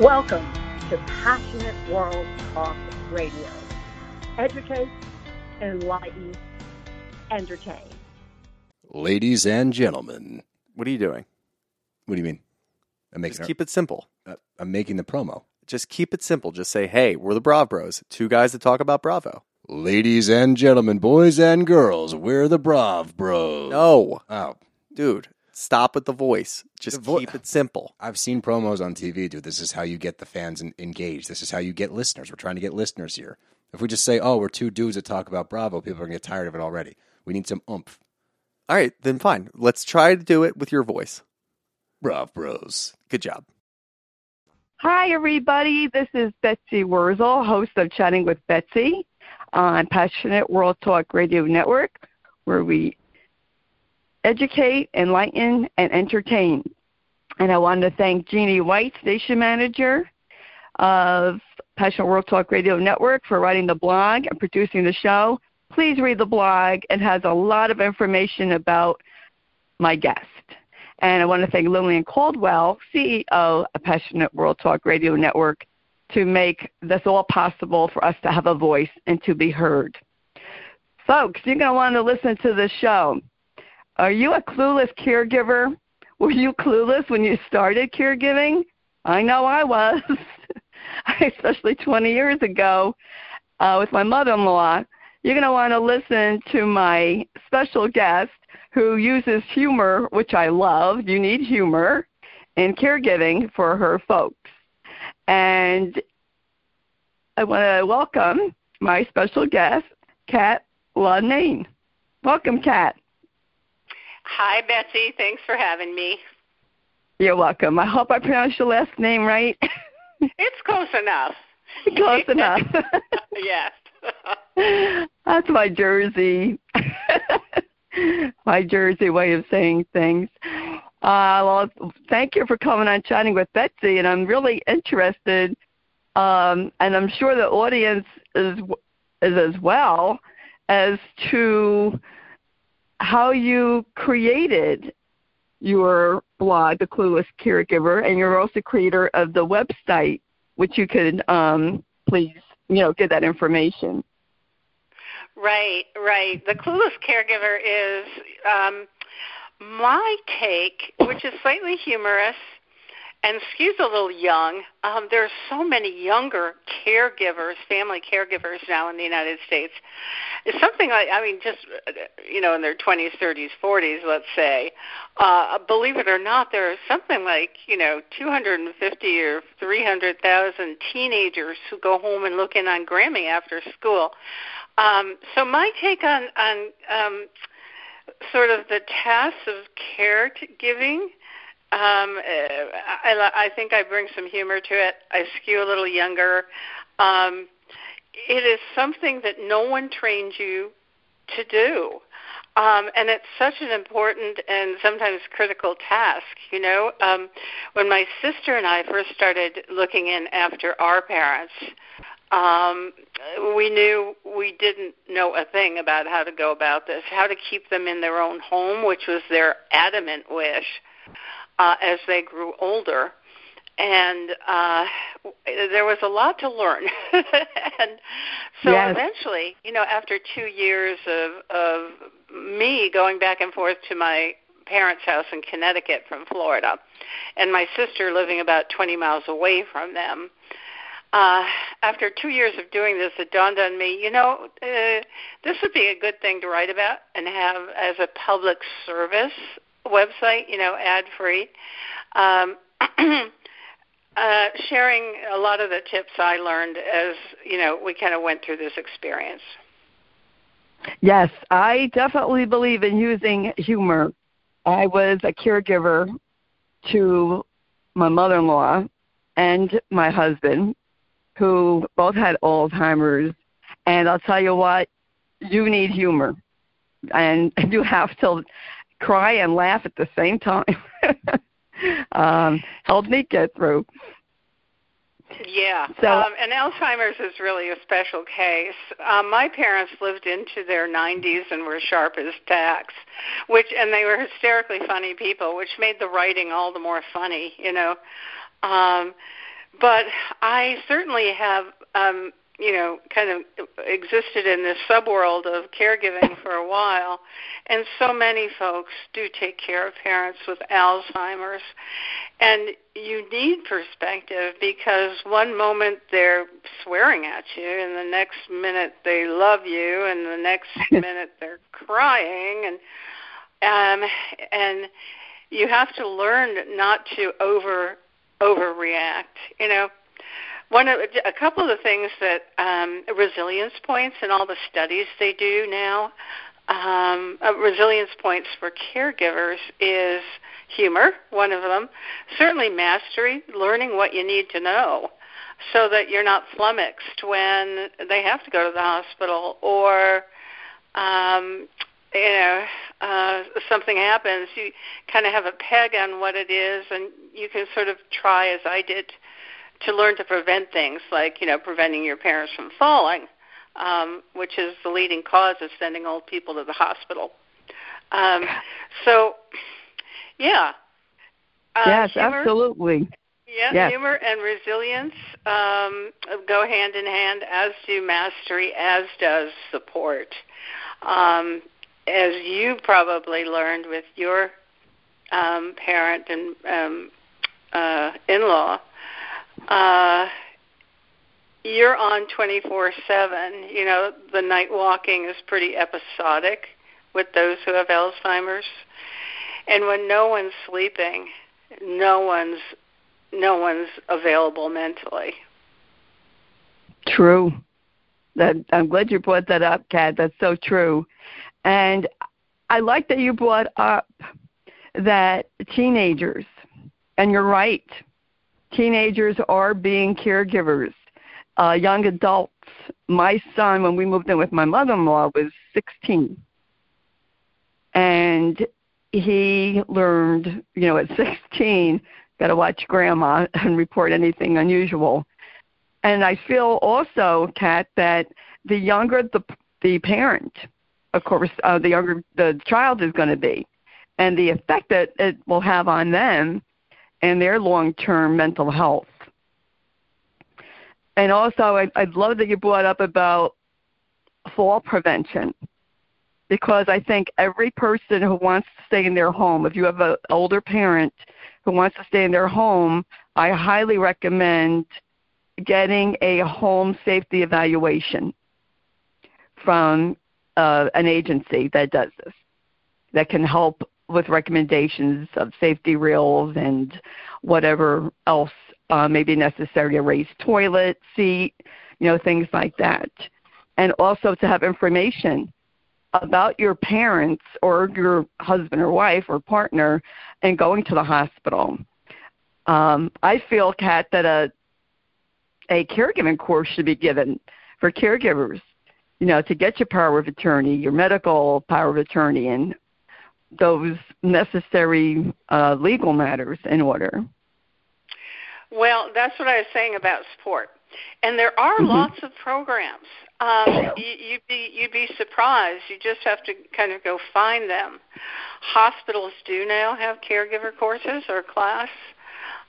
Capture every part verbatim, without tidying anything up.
Welcome to Passionate World Talk Radio. Educate, enlighten, entertain. Ladies and gentlemen. What are you doing? What do you mean? I'm making Just her, keep it simple. Uh, I'm making the promo. Just keep it simple. Just say, hey, we're the Bravo Bros, two guys that talk about Bravo. Ladies and gentlemen, boys and girls, we're the Bravo Bros. No. Oh. Dude. Stop with the voice. Just the vo- keep it simple. I've seen promos on T V, dude. This is how you get the fans in- engaged. This is how you get listeners. We're trying to get listeners here. If we just say, oh, we're two dudes that talk about Bravo, people are going to get tired of it already. We need some oomph. All right, then fine. Let's try to do it with your voice. Bravo Bros. Good job. Hi, everybody. This is Betsy Wurzel, host of Chatting with Betsy on Passionate World Talk Radio Network, where we educate, enlighten, and entertain. And I want to thank Jeannie White, station manager of Passionate World Talk Radio Network, for writing the blog and producing the show. Please read the blog. It has a lot of information about my guest. And I want to thank Lillian Caldwell, C E O of Passionate World Talk Radio Network, to make this all possible for us to have a voice and to be heard. Folks, you're going to want to listen to this show. Are you a clueless caregiver? Were you clueless when you started caregiving? I know I was, especially twenty years ago uh, with my mother-in-law. You're going to want to listen to my special guest who uses humor, which I love. You need humor in caregiving for her folks. And I want to welcome my special guest, Kat Lanane. Welcome, Kat. Hi, Betsy. Thanks for having me. You're welcome. I hope I pronounced your last name right. It's close enough. Close enough. Yes. That's my Jersey. My Jersey way of saying things. Uh, well, thank you for coming on Chatting with Betsy, and I'm really interested, um, and I'm sure the audience is, is as well, as to how you created your blog, The Clueless Caregiver, and you're also creator of the website, which you could um, please, you know, get that information. Right, right. The Clueless Caregiver is um, my take, which is slightly humorous and skews a little young. Um, there's so many younger caregivers, family caregivers now in the United States. It's something like, I mean, just, you know, in their twenties, thirties, forties, let's say. Uh, believe it or not, there are something like, you know, two hundred fifty or three hundred thousand teenagers who go home and look in on Grammy after school. Um, so my take on, on um, sort of the tasks of caregiving, Um, I, I think I bring some humor to it. I skew a little younger. Um, it is something that no one trains you to do. Um, and it's such an important and sometimes critical task, you know. Um, when my sister and I first started looking in after our parents, um, we knew we didn't know a thing about how to go about this, how to keep them in their own home, which was their adamant wish. Uh, as they grew older, and uh, there was a lot to learn. And so yes. Eventually, you know, after two years of, of me going back and forth to my parents' house in Connecticut from Florida, and my sister living about twenty miles away from them, uh, after two years of doing this, it dawned on me, you know, uh, this would be a good thing to write about and have as a public service website, you know, ad-free, um, uh, sharing a lot of the tips I learned as, you know, we kind of went through this experience. Yes, I definitely believe in using humor. I was a caregiver to my mother-in-law and my husband, who both had Alzheimer's, and I'll tell you what, you need humor, and you have to cry and laugh at the same time. um, helped me get through. Yeah, so, um, and Alzheimer's is really a special case. Um, my parents lived into their nineties and were sharp as tacks, which, and they were hysterically funny people, which made the writing all the more funny, you know. Um, But I certainly have, um, you know, kind of existed in this subworld of caregiving for a while, and so many folks do take care of parents with Alzheimer's. And you need perspective, because one moment they're swearing at you, and the next minute they love you, and the next minute they're crying, and um, and you have to learn not to over overreact, you know. One of, a couple of the things that um, resilience points and all the studies they do now, um, uh, resilience points for caregivers is humor, one of them. Certainly mastery, learning what you need to know so that you're not flummoxed when they have to go to the hospital, or um, you know, uh, something happens. You kind of have a peg on what it is, and you can sort of try, as I did, to learn to prevent things, like, you know, preventing your parents from falling, um, which is the leading cause of sending old people to the hospital. Um, so, yeah. Uh, yes, humor, absolutely. Yeah, yes. Humor and resilience um, go hand in hand, as do mastery, as does support. Um, as you probably learned with your um, parent and um, uh, in-law, Uh, you're on twenty-four seven. You know, the night walking is pretty episodic with those who have Alzheimer's. And when no one's sleeping, no one's no one's available mentally. True. That, I'm glad you brought that up, Kat. That's so true. And I like that you brought up that teenagers, and you're right, teenagers are being caregivers, uh, young adults. My son, when we moved in with my mother-in-law, was sixteen. And he learned, you know, at sixteen, got to watch Grandma and report anything unusual. And I feel also, Kat, that the younger the, the parent, of course, uh, the younger the child is going to be, and the effect that it will have on them and their long-term mental health. And also, I, I love that you brought up about fall prevention, because I think every person who wants to stay in their home, if you have an older parent who wants to stay in their home, I highly recommend getting a home safety evaluation from uh, an agency that does this, that can help with recommendations of safety reels and whatever else uh, may be necessary, a raised toilet seat, you know, things like that. And also to have information about your parents or your husband or wife or partner and going to the hospital. Um, I feel, Kat, that a, a caregiving course should be given for caregivers, you know, to get your power of attorney, your medical power of attorney, and those necessary uh, legal matters in order. Well, that's what I was saying about support. And there are mm-hmm. lots of programs. Um, you, you'd be, you'd be surprised. You just have to kind of go find them. Hospitals do now have caregiver courses or class.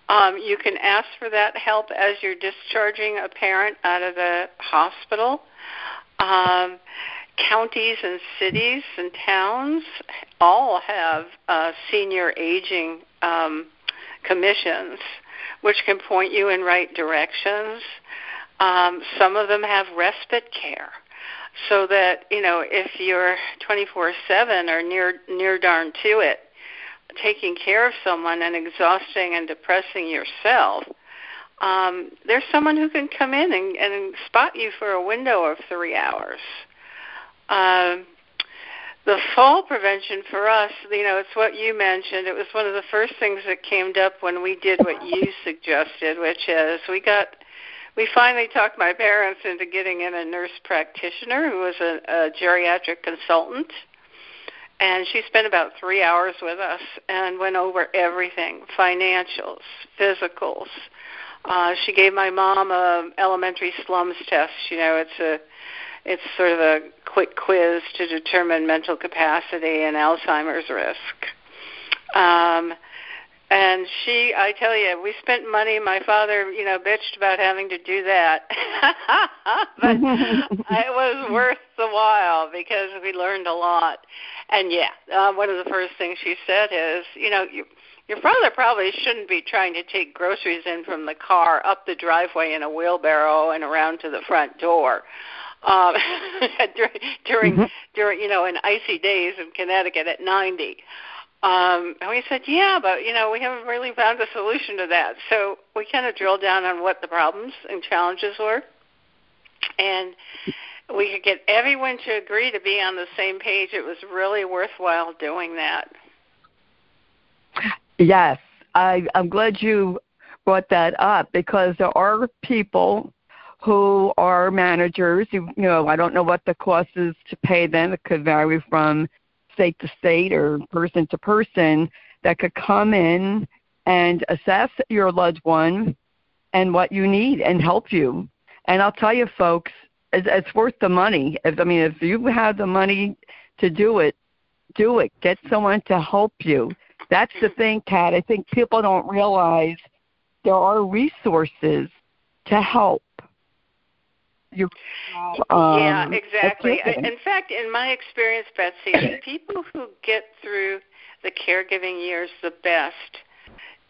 Um, you can ask for that help as you're discharging a parent out of the hospital. Um, Counties and cities and towns all have uh, senior aging um, commissions, which can point you in right directions. Um, some of them have respite care, so that, you know, if you're twenty-four seven or near near darn to it, taking care of someone and exhausting and depressing yourself, um, there's someone who can come in and, and spot you for a window of three hours. Um, the fall prevention for us, you know, it's what you mentioned. It was one of the first things that came up when we did what you suggested, which is we got, we finally talked my parents into getting in a nurse practitioner who was a, a geriatric consultant, and she spent about three hours with us and went over everything, financials, physicals. Uh, she gave my mom a elementary slums test. You know, it's a It's sort of a quick quiz to determine mental capacity and Alzheimer's risk. Um, And she, I tell you, we spent money. My father, you know, bitched about having to do that. But it was worth the while because we learned a lot. And, yeah, uh, one of the first things she said is, you know, you, your father probably shouldn't be trying to take groceries in from the car up the driveway in a wheelbarrow and around to the front door. Um, during, during, mm-hmm. during, you know, in icy days in Connecticut at ninety. Um, and we said, yeah, but, you know, we haven't really found a solution to that. So we kind of drilled down on what the problems and challenges were. And we could get everyone to agree to be on the same page. It was really worthwhile doing that. Yes. I, I'm glad you brought that up because there are people who are managers. You, you know, I don't know what the cost is to pay them. It could vary from state to state or person to person that could come in and assess your loved one and what you need and help you. And I'll tell you, folks, it's, it's worth the money. If, I mean, if you have the money to do it, do it. Get someone to help you. That's the thing, Kat. I think people don't realize there are resources to help. You, um, yeah, exactly. I, in fact, in my experience, Betsy, the people who get through the caregiving years the best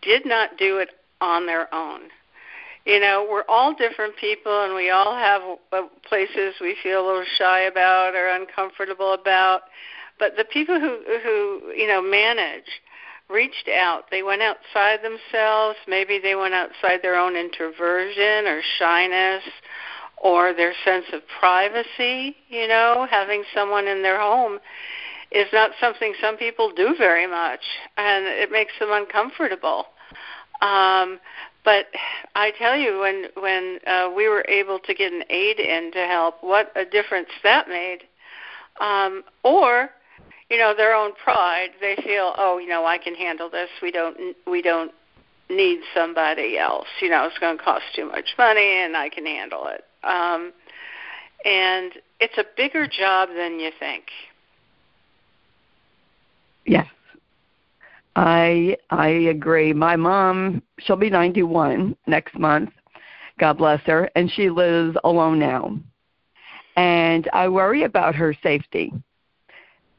did not do it on their own. You know, we're all different people, and we all have places we feel a little shy about or uncomfortable about. But the people who, who you know, manage reached out. They went outside themselves. Maybe they went outside their own introversion or shyness or their sense of privacy. You know, having someone in their home is not something some people do very much, and it makes them uncomfortable. Um, but I tell you, when when uh, we were able to get an aide in to help, what a difference that made. Um, or, you know, their own pride. They feel, oh, you know, I can handle this. We don't we don't need somebody else. You know, it's going to cost too much money, and I can handle it. Um, and it's a bigger job than you think. Yes, I I agree. My mom, she'll be ninety-one next month, God bless her, and she lives alone now. And I worry about her safety.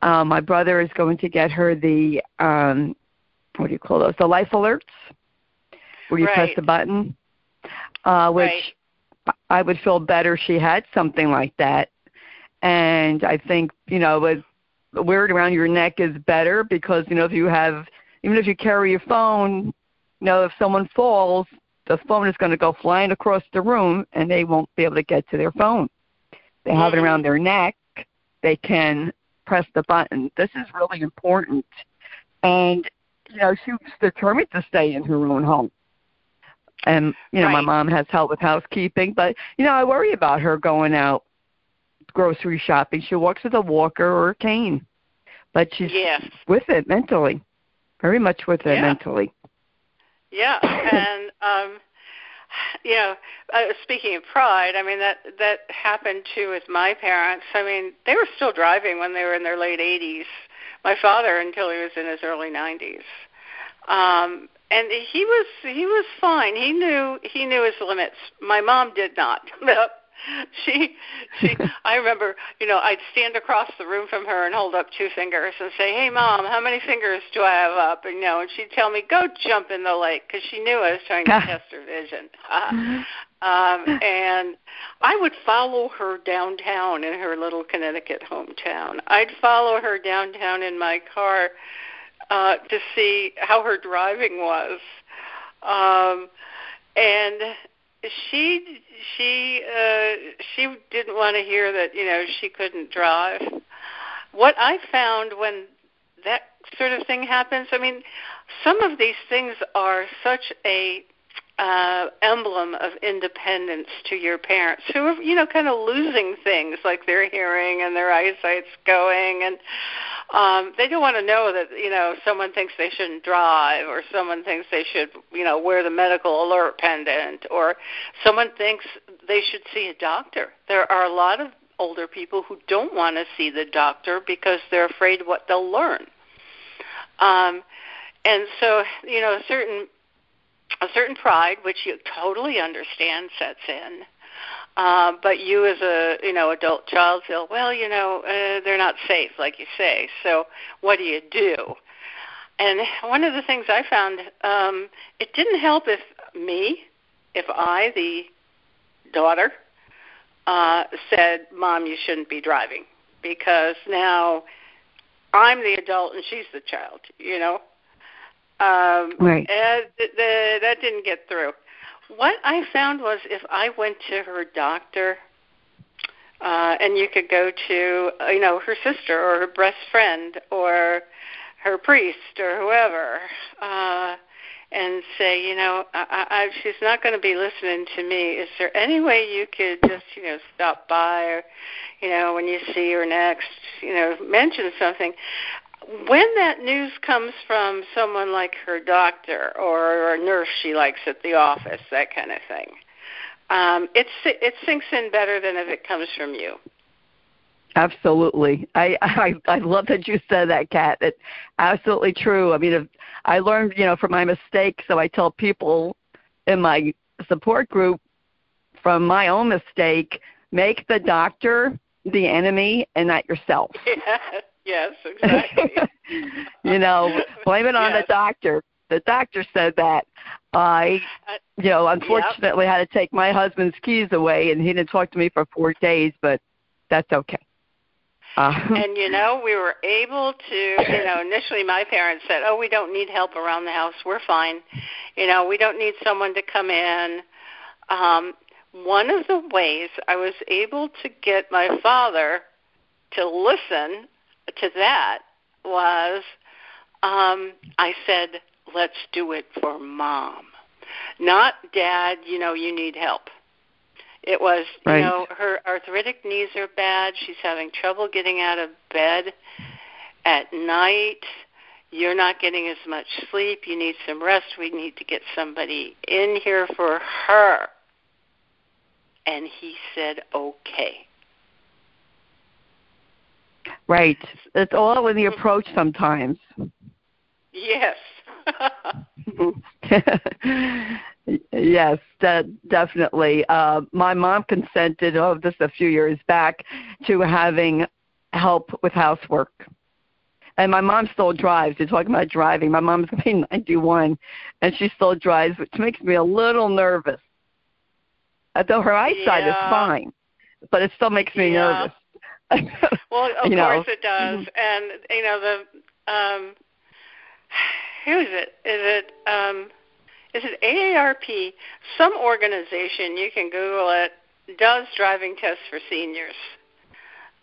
Uh, my brother is going to get her the, um, what do you call those, the life alerts, where you right. press the button, uh, which... Right. I would feel better if she had something like that. And I think, you know, with, wear it around your neck is better because, you know, if you have, even if you carry your phone, you know, if someone falls, the phone is going to go flying across the room and they won't be able to get to their phone. They have it around their neck. They can press the button. This is really important. And, you know, she was determined to stay in her own home. And, you know, right. my mom has help with housekeeping. But, you know, I worry about her going out grocery shopping. She walks with a walker or a cane. But she's yes. with it mentally, very much with it yeah. mentally. Yeah. And, um, you know, uh, speaking of pride, I mean, that, that happened, too, with my parents. I mean, they were still driving when they were in their late eighties. My father until he was in his early nineties. Um And he was he was fine. He knew he knew his limits. My mom did not. she she I remember, you know, I'd stand across the room from her and hold up two fingers and say, "Hey, Mom, how many fingers do I have up?" And you know, and she'd tell me, "Go jump in the lake," because she knew I was trying to test her vision. Uh, um, and I would follow her downtown in her little Connecticut hometown. I'd follow her downtown in my car. Uh, to see how her driving was, um, and she she uh, she didn't want to hear that, you know, she couldn't drive. What I found when that sort of thing happens, I mean, some of these things are such a uh, emblem of independence to your parents, who are, you know, kind of losing things like their hearing and their eyesight's going and. Um, they don't want to know that, you know, someone thinks they shouldn't drive or someone thinks they should, you know, wear the medical alert pendant or someone thinks they should see a doctor. There are a lot of older people who don't want to see the doctor because they're afraid what they'll learn. Um, And so, you know, a certain a certain pride, which you totally understand, sets in. Uh, but you, as a you know adult child, feel, well, you know, uh, they're not safe, like you say. So what do you do? And one of the things I found, um, it didn't help if me, if I, the daughter, uh, said, "Mom, you shouldn't be driving," because now I'm the adult and she's the child, you know. Um, right. And th- th- that didn't get through. What I found was if I went to her doctor, uh, and you could go to, you know, her sister or her best friend or her priest or whoever, uh, and say, you know, I, I, she's not going to be listening to me. Is there any way you could just, you know, stop by or, you know, when you see her next, you know, mention something? When that news comes from someone like her doctor or a nurse she likes at the office, that kind of thing, um, it, it sinks in better than if it comes from you. Absolutely. I, I I love that you said that, Kat. It's absolutely true. I mean, if, I learned, you know, from my mistakes, so I tell people in my support group, from my own mistake, make the doctor the enemy and not yourself. Yeah. Yes, exactly. You know, blame it on yes. the doctor. The doctor said that. I, you know, unfortunately yep. had to take my husband's keys away, and he didn't talk to me for four days, but that's okay. Uh, and, you know, we were able to, you know, initially my parents said, oh, we don't need help around the house. We're fine. You know, we don't need someone to come in. Um, one of the ways I was able to get my father to listen to that was um, I said, let's do it for Mom. Not, Dad, you know, you need help. It was, you right. know, her arthritic knees are bad. She's having trouble getting out of bed at night. You're not getting as much sleep. You need some rest. We need to get somebody in here for her. And he said, okay. Right. It's all in the approach sometimes. Yes. Yes, de- definitely. Uh, my mom consented, oh, this a few years back, to having help with housework. And my mom still drives. You're talking about driving. My mom's going to be ninety-one, and she still drives, which makes me a little nervous. Though her eyesight yeah. is fine, but it still makes me yeah. nervous. Well, of you course know. It does. And, you know, the, um, who is it? Is it, um, is it A A R P? Some organization, you can Google it, does driving tests for seniors.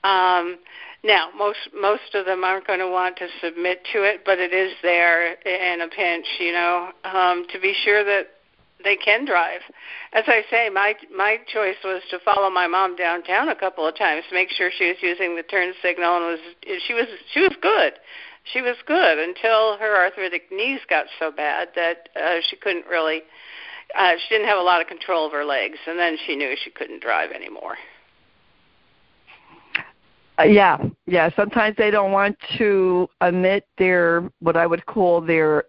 Um, now, most most of them aren't going to want to submit to it, but it is there in a pinch, you know, um, to be sure that they can drive. As I say, my my choice was to follow my mom downtown a couple of times, make sure she was using the turn signal, and was she was she was good. She was good until her arthritic knees got so bad that uh, she couldn't really, uh, she didn't have a lot of control of her legs, and then she knew she couldn't drive anymore. Uh, yeah, yeah. Sometimes they don't want to admit their, what I would call their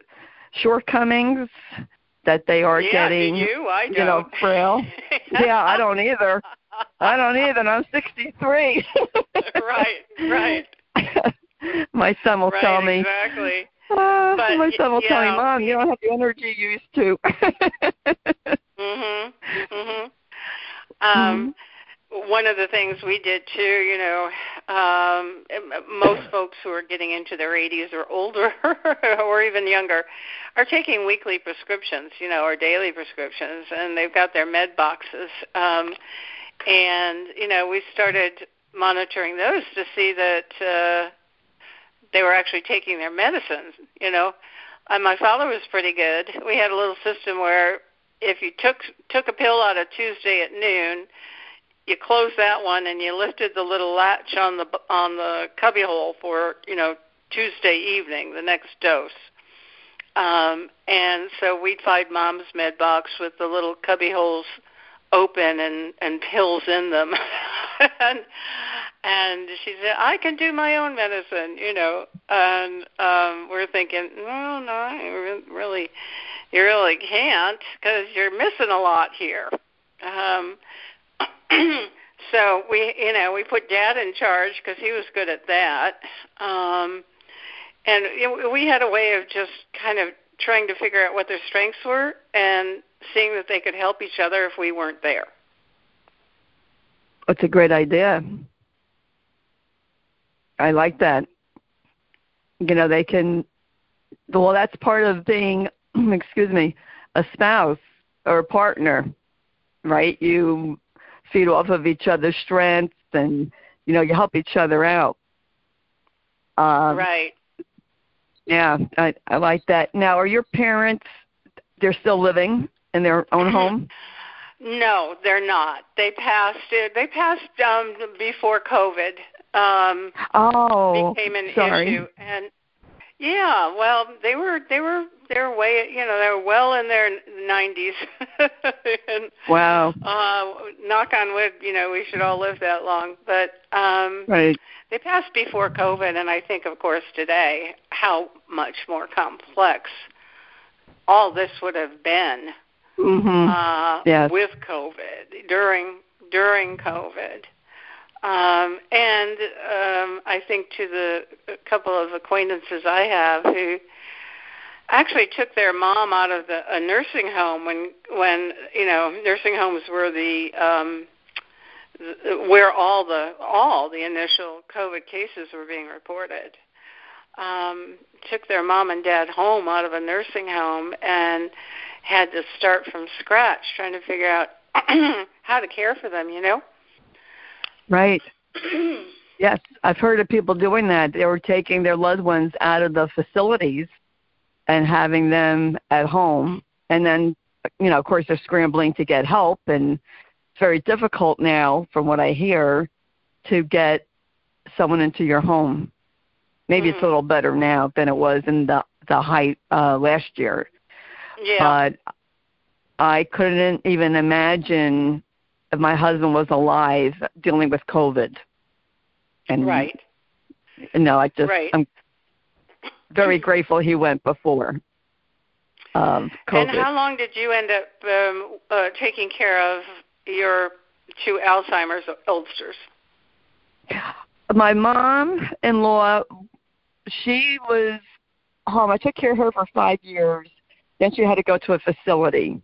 shortcomings, that they are yeah, getting, you, I don't. you know, frail. Yeah, I don't either. I don't either, and I'm sixty-three. Right, right. My son will right, tell me. Exactly. Uh, but, my son will tell know, me, Mom, you don't have the energy you used to. mhm. Mhm. Um, mm-hmm. One of the things we did too, you know, um, most folks who are getting into their eighties or older, or even younger, are taking weekly prescriptions, you know, or daily prescriptions, and they've got their med boxes. Um, and you know, we started monitoring those to see that. Uh, They were actually taking their medicines, you know. And my father was pretty good. We had a little system where if you took took a pill on a Tuesday at noon, you closed that one and you lifted the little latch on the on the cubbyhole for, you know, Tuesday evening, the next dose. Um, and so we'd find Mom's med box with the little cubbyholes open and, and pills in them. and, and she said, I can do my own medicine, you know. And um, we're thinking, no, no, you really, you really can't, because you're missing a lot here. Um, so we, you know, we put Dad in charge because he was good at that. Um, and we had a way of just kind of trying to figure out what their strengths were and seeing that they could help each other if we weren't there. That's a great idea. I like that. You know, they can, well, that's part of being, excuse me, a spouse or a partner, right? You feed off of each other's strengths and, you know, you help each other out. Um, right. Yeah, I, I like that. Now, are your parents, they're still living in their own home? No, they're not. They passed it. They passed um, before COVID. Um, oh, became an sorry. issue, and yeah, well, they were they were they were way you know they were well in their nineties. And, wow. Uh, knock on wood, you know, we should all live that long, but um, right. They passed before COVID, and I think, of course, today how much more complex all this would have been. Mm-hmm. Uh, yes. With COVID, during during COVID, um, and um, I think to the a couple of acquaintances I have who actually took their mom out of the a nursing home when when you know nursing homes were the um, where all the all the initial COVID cases were being reported. Um, took their mom and dad home out of a nursing home and had to start from scratch trying to figure out how to care for them, you know? Right. Yes, I've heard of people doing that. They were taking their loved ones out of the facilities and having them at home. And then, you know, of course, they're scrambling to get help. And it's very difficult now, from what I hear, to get someone into your home. Maybe mm-hmm. It's a little better now than it was in the the height uh, last year. Yeah. But I couldn't even imagine if my husband was alive dealing with COVID. And right. No, I just right. I'm very grateful he went before um, COVID. And how long did you end up um, uh, taking care of your two Alzheimer's oldsters? My mom-in-law. She was home. I took care of her for five years. Then she had to go to a facility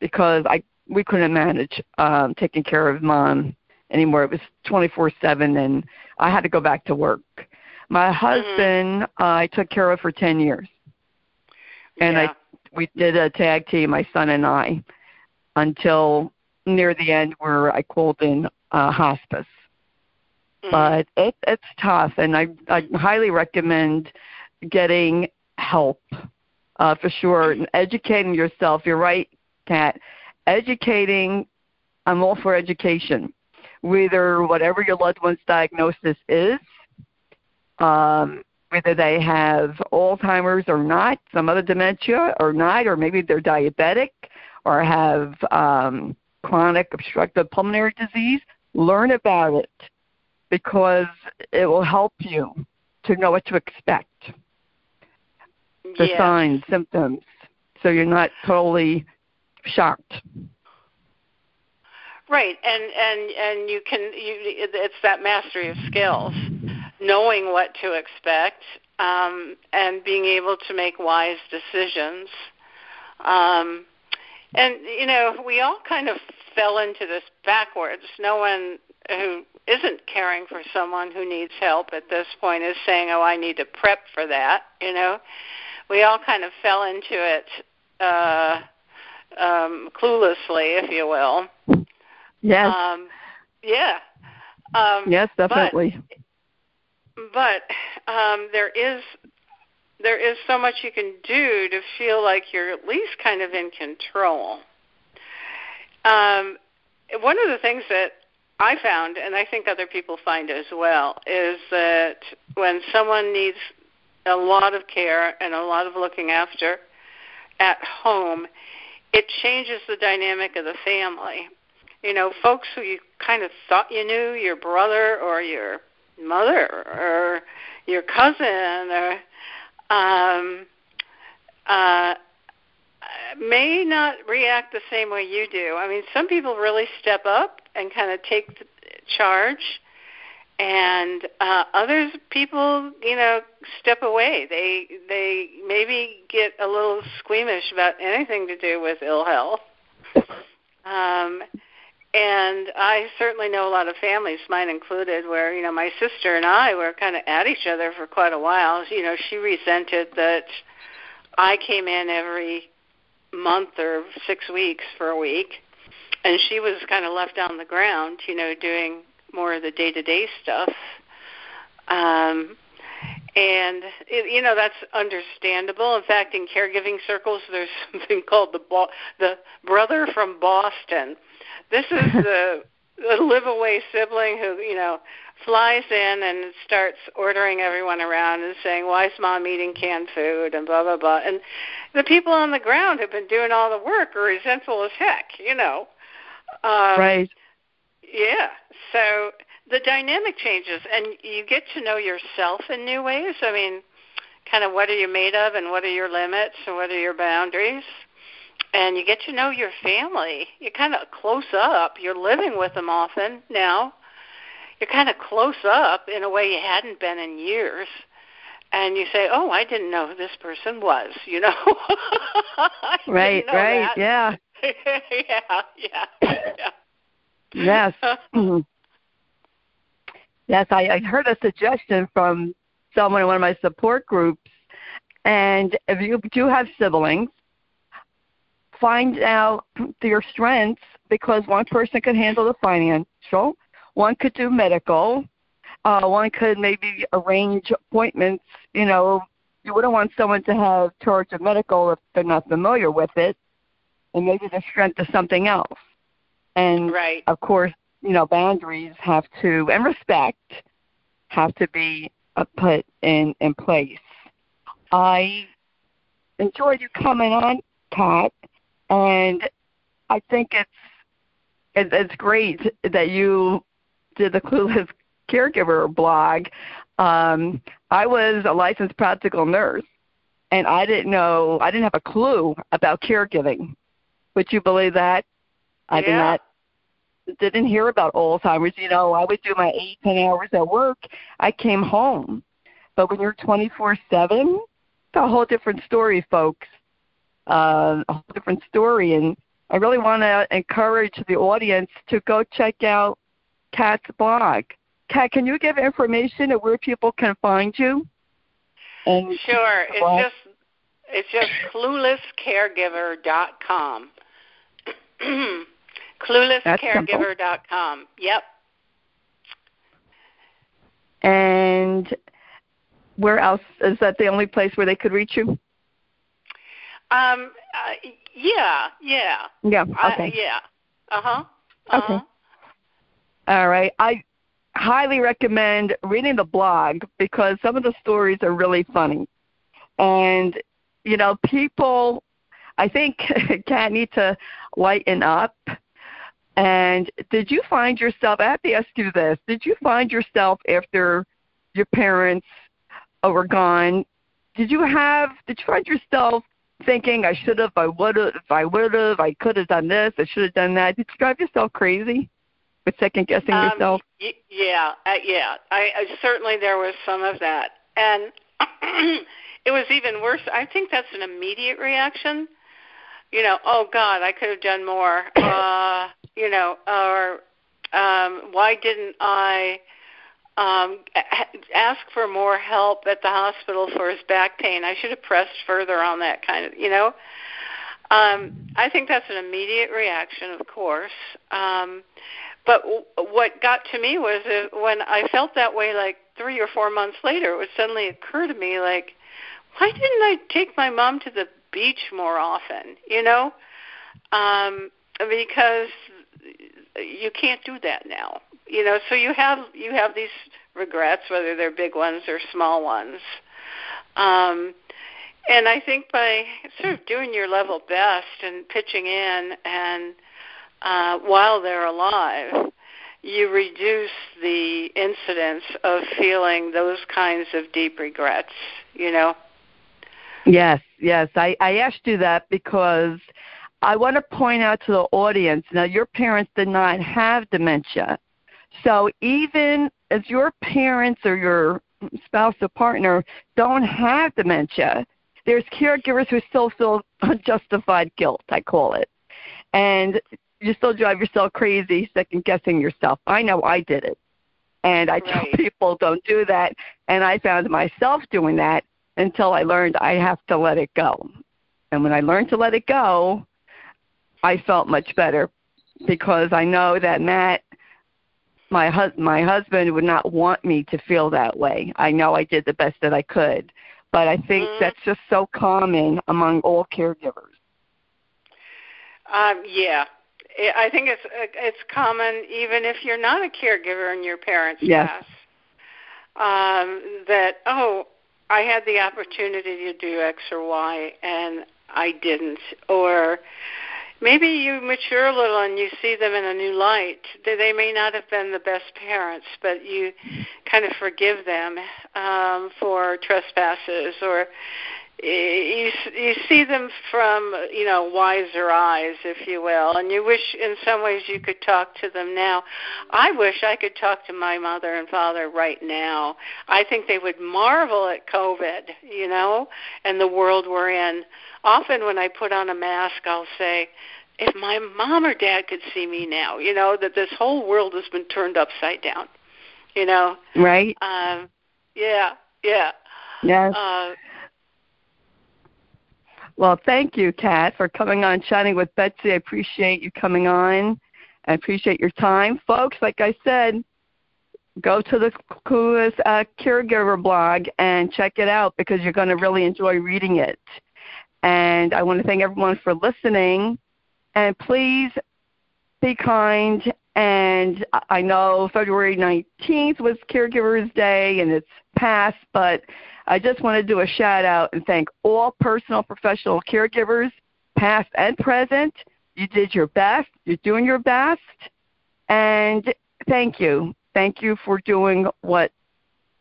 because I we couldn't manage um, taking care of mom anymore. It was twenty-four seven, and I had to go back to work. My husband, mm-hmm. uh, I took care of for ten years, and yeah. I we did a tag team, my son and I, until near the end where I called in uh, hospice. But it, it's tough, and I, I highly recommend getting help uh, for sure. And educating yourself. You're right, Kat. Educating, I'm all for education. Whether whatever your loved one's diagnosis is, um, whether they have Alzheimer's or not, some other dementia or not, or maybe they're diabetic or have um, chronic obstructive pulmonary disease, learn about it. Because it will help you to know what to expect, the yes. signs, symptoms, so you're not totally shocked. Right, and and, and you can, you, it's that mastery of skills, knowing what to expect um, and being able to make wise decisions. Um, and, you know, we all kind of fell into this backwards. No one who isn't caring for someone who needs help at this point is saying, oh, I need to prep for that, you know. We all kind of fell into it uh, um, cluelessly, if you will. Yes. Um, yeah. Um, yes, definitely. But, but um, there is there is so much you can do to feel like you're at least kind of in control. Um, one of the things that I found, and I think other people find as well, is that when someone needs a lot of care and a lot of looking after at home, it changes the dynamic of the family. you know, folks who you kind of thought you knew, your brother or your mother or your cousin, or um, uh, may not react the same way you do. I mean, some people really step up and kind of take the charge, and uh, others people, you know, step away. They they maybe get a little squeamish about anything to do with ill health. Um, and I certainly know a lot of families, mine included, where, you know, my sister and I were kind of at each other for quite a while. You know, she resented that I came in every month or six weeks for a week, and she was kind of left on the ground, you know, doing more of the day-to-day stuff. Um, and, it, you know, that's understandable. In fact, in caregiving circles, there's something called the bo- the brother from Boston. This is the, the live-away sibling who, you know, flies in and starts ordering everyone around and saying, why is mom eating canned food, and blah, blah, blah. And the people on the ground who've been doing all the work are resentful as heck, you know. Um, right. Yeah. So the dynamic changes, and you get to know yourself in new ways. I mean, kind of what are you made of, and what are your limits, and what are your boundaries? And you get to know your family. You're kind of close up. You're living with them often now. You're kind of close up in a way you hadn't been in years. And you say, oh, I didn't know who this person was, you know. Right, right, that. yeah. yeah, yeah, yeah. Yes. Yes, I, I heard a suggestion from someone in one of my support groups. And if you do have siblings, find out your strengths, because one person could handle the financial, one could do medical, uh, one could maybe arrange appointments. You know, you wouldn't want someone to have charge of medical if they're not familiar with it, and maybe the strength is something else. And, right. Of course, you know, boundaries have to, and respect have to be uh, put in, in place. I enjoyed you coming on, Kat, and I think it's it, it's great that you did the Clueless Caregiver blog. Um, I was a licensed practical nurse, and I didn't know, I didn't have a clue about caregiving. Would you believe that? I yeah. did not didn't hear about Alzheimer's. You know, I would do my eight, ten hours at work. I came home. But when you're twenty-four seven, it's a whole different story, folks. Uh, a whole different story. And I really want to encourage the audience to go check out Kat's blog. Kat, can you give information of where people can find you? And sure. It's just, it's just clueless caregiver dot com. clueless caregiver dot com. Yep. And where else? Is that the only place where they could reach you? Um. Uh, yeah. Yeah. Yeah. Okay. Uh, yeah. Uh huh. Uh-huh. Okay. All right. I highly recommend reading the blog, because some of the stories are really funny, and you know, people, I think, Kat, need to lighten up. And did you find yourself? I have to ask you this: did you find yourself after your parents were gone? Did you have? Did you find yourself thinking, I should have, I would have, if I would have, I could have done this, I should have done that? Did you drive yourself crazy with second guessing um, yourself? Y- yeah, uh, yeah. I, I certainly there was some of that, and it was even worse. I think that's an immediate reaction. You know, oh God, I could have done more. Uh, you know, or um, why didn't I Um, ask for more help at the hospital for his back pain? I should have pressed further on that kind of, you know. Um, I think that's an immediate reaction, of course. Um, but w- what got to me was uh, when I felt that way like three or four months later, it would suddenly occur to me, like, why didn't I take my mom to the beach more often, you know? Um, because you can't do that now. You know, so you have you have these regrets, whether they're big ones or small ones. Um, and I think by sort of doing your level best and pitching in and uh, while they're alive, you reduce the incidence of feeling those kinds of deep regrets, you know? Yes, yes. I, I asked you that because I want to point out to the audience, now your parents did not have dementia. So even if your parents or your spouse or partner don't have dementia, there's caregivers who still feel unjustified guilt, I call it. And you still drive yourself crazy, second-guessing yourself. I know I did it. And I tell people don't do that. And I found myself doing that until I learned I have to let it go. And when I learned to let it go, I felt much better because I know that Matt, my, hus- my husband, would not want me to feel that way. I know I did the best that I could. But I think mm-hmm. that's just so common among all caregivers. Um, yeah. I think it's it's common even if you're not a caregiver and your parents yes. pass, um, that, oh, I had the opportunity to do X or Y and I didn't. Or maybe you mature a little and you see them in a new light. They may not have been the best parents, but you kind of forgive them um, for trespasses, or You you see them from, you know, wiser eyes, if you will, and you wish in some ways you could talk to them now. I wish I could talk to my mother and father right now. I think they would marvel at COVID, you know, and the world we're in. Often when I put on a mask, I'll say, if my mom or dad could see me now, you know, that this whole world has been turned upside down, you know. Right. Um, yeah, yeah. Yes. Uh, Well, thank you, Kat, for coming on Chatting with Betsy. I appreciate you coming on. I appreciate your time. Folks, like I said, go to the Clueless uh, Caregiver blog and check it out because you're going to really enjoy reading it. And I want to thank everyone for listening. And please be kind. And I know February nineteenth was Caregivers Day, and it's past, but I just want to do a shout-out and thank all personal professional caregivers, past and present. You did your best. You're doing your best. And thank you. Thank you for doing what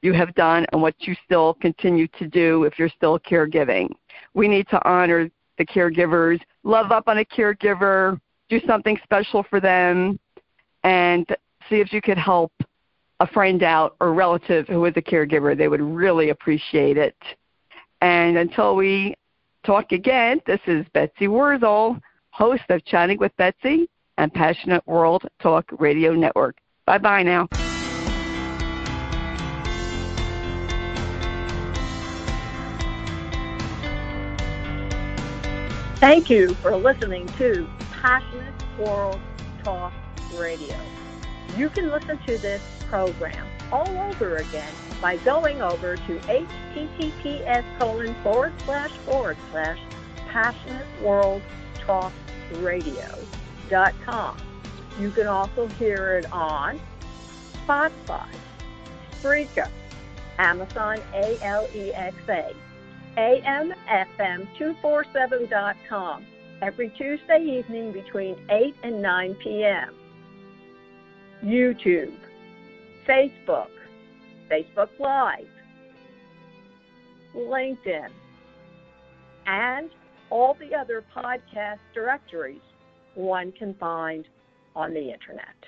you have done and what you still continue to do if you're still caregiving. We need to honor the caregivers, love up on a caregiver, do something special for them, and see if you could help a friend out or relative who is a caregiver. They would really appreciate it. And until we talk again, this is Betsy Wurzel, host of Chatting with Betsy and Passionate World Talk Radio Network. Bye-bye now. Thank you for listening to Passionate World Talk Radio. You can listen to this program all over again by going over to https colon forward slash forward slash passionate world talk radio dot com. You can also hear it on Spotify, Spreaker, Amazon Alexa, A M F M two forty-seven dot com every Tuesday evening between eight and nine p.m. YouTube, Facebook, Facebook Live, LinkedIn, and all the other podcast directories one can find on the Internet.